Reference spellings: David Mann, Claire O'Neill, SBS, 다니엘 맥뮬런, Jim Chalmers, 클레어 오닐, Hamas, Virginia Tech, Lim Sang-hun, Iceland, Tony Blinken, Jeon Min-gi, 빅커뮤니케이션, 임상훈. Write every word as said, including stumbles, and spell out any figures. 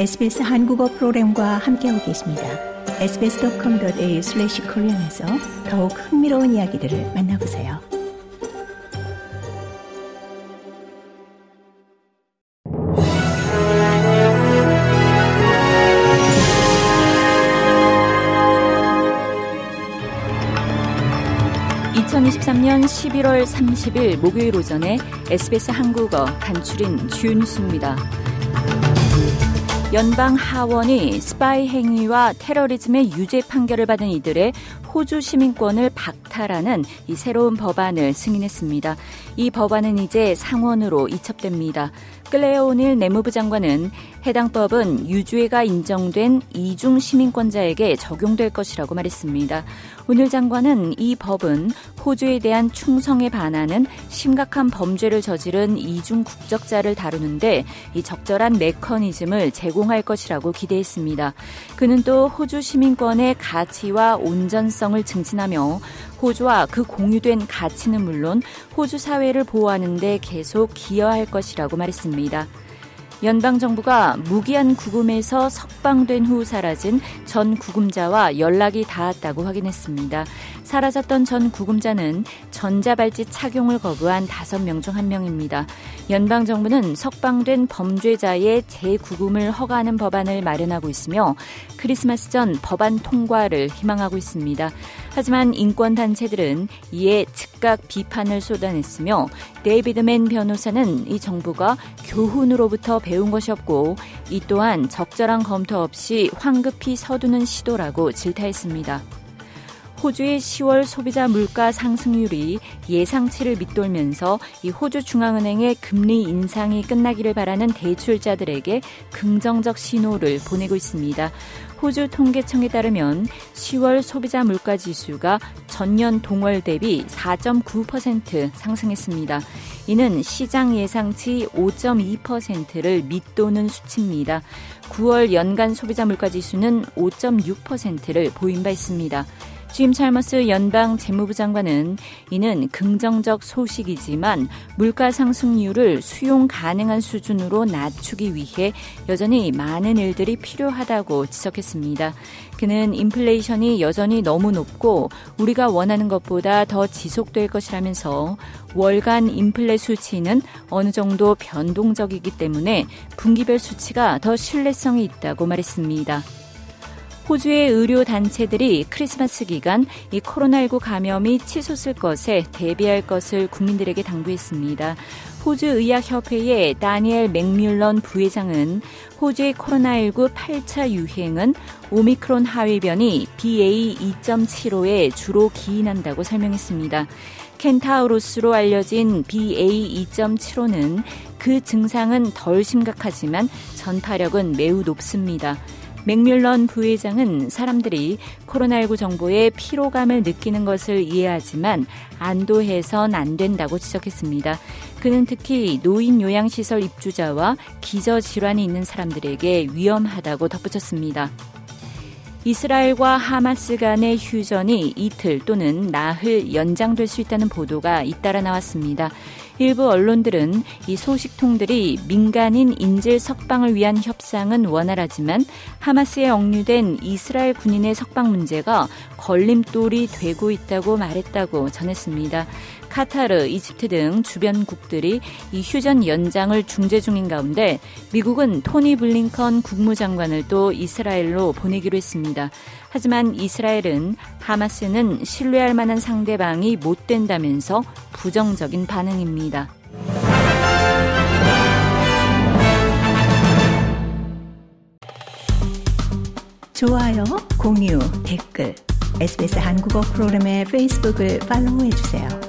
에스비에스 한국어 프로그램과 함께하고 계십니다. 에스비에스 닷컴 닷 에이유 슬래시 코리안에서 더욱 흥미로운 이야기들을 만나보세요. 이천이십삼년 십일월 삼십일 목요일 오전에 에스비에스 한국어 간추린 주요 뉴스입니다. 연방 하원이 스파이 행위와 테러리즘의 유죄 판결을 받은 이들의 호주 시민권을 박탈하는 이 새로운 법안을 승인했습니다. 이 법안은 이제 상원으로 이첩됩니다. 클레어 오닐 내무부 장관은 해당 법은 유죄가 인정된 이중 시민권자에게 적용될 것이라고 말했습니다. 오닐 장관은 이 법은 호주에 대한 충성에 반하는 심각한 범죄를 저지른 이중 국적자를 다루는데 이 적절한 메커니즘을 제공할 것이라고 기대했습니다. 그는 또 호주 시민권의 가치와 온전성을 증진하며 호주와 그 공유된 가치는 물론 호주 사회를 보호하는 데 계속 기여할 것이라고 말했습니다. 연방정부가 무기한 구금에서 석방된 후 사라진 전 구금자와 연락이 닿았다고 확인했습니다. 사라졌던 전 구금자는 전자발찌 착용을 거부한 다섯 명 중 한 명입니다. 연방정부는 석방된 범죄자의 재구금을 허가하는 법안을 마련하고 있으며 크리스마스 전 법안 통과를 희망하고 있습니다. 하지만 인권단체들은 이에 즉각 비판을 쏟아냈으며 데이비드 맨 변호사는 이 정부가 교훈으로부터 배운 것이 없고 이 또한 적절한 검토 없이 황급히 서두는 시도라고 질타했습니다. 호주의 시월 소비자 물가 상승률이 예상치를 밑돌면서 이 호주 중앙은행의 금리 인상이 끝나기를 바라는 대출자들에게 긍정적 신호를 보내고 있습니다. 호주 통계청에 따르면 시월 소비자 물가 지수가 전년 동월 대비 사 점 구 퍼센트 상승했습니다. 이는 시장 예상치 오 점 이 퍼센트를 밑도는 수치입니다. 구월 연간 소비자 물가 지수는 오 점 육 퍼센트를 보인 바 있습니다. 짐 찰머스 연방 재무부 장관은 이는 긍정적 소식이지만 물가 상승률을 수용 가능한 수준으로 낮추기 위해 여전히 많은 일들이 필요하다고 지적했습니다. 그는 인플레이션이 여전히 너무 높고 우리가 원하는 것보다 더 지속될 것이라면서 월간 인플레 수치는 어느 정도 변동적이기 때문에 분기별 수치가 더 신뢰성이 있다고 말했습니다. 호주의 의료단체들이 크리스마스 기간 이 코로나십구 감염이 치솟을 것에 대비할 것을 국민들에게 당부했습니다. 호주의학협회의 다니엘 맥뮬런 부회장은 호주의 코로나십구 팔 차 유행은 오미크론 하위 변이 비에이 이 점 칠오에 주로 기인한다고 설명했습니다. 켄타우로스로 알려진 비에이 이 점 칠오는 그 증상은 덜 심각하지만 전파력은 매우 높습니다. 맥뮬런 부회장은 사람들이 코로나십구 정보에 피로감을 느끼는 것을 이해하지만 안도해선 안 된다고 지적했습니다. 그는 특히 노인 요양시설 입주자와 기저질환이 있는 사람들에게 위험하다고 덧붙였습니다. 이스라엘과 하마스 간의 휴전이 이틀 또는 나흘 연장될 수 있다는 보도가 잇따라 나왔습니다. 일부 언론들은 이 소식통들이 민간인 인질 석방을 위한 협상은 원활하지만 하마스에 억류된 이스라엘 군인의 석방 문제가 걸림돌이 되고 있다고 말했다고 전했습니다. 카타르, 이집트 등 주변국들이 이 휴전 연장을 중재 중인 가운데 미국은 토니 블링컨 국무장관을 또 이스라엘로 보내기로 했습니다. 하지만 이스라엘은 하마스는 신뢰할 만한 상대방이 못 된다면서 부정적인 반응입니다. 좋아요, 공유, 댓글 에스비에스 한국어 프로그램의 페이스북을 팔로우해주세요.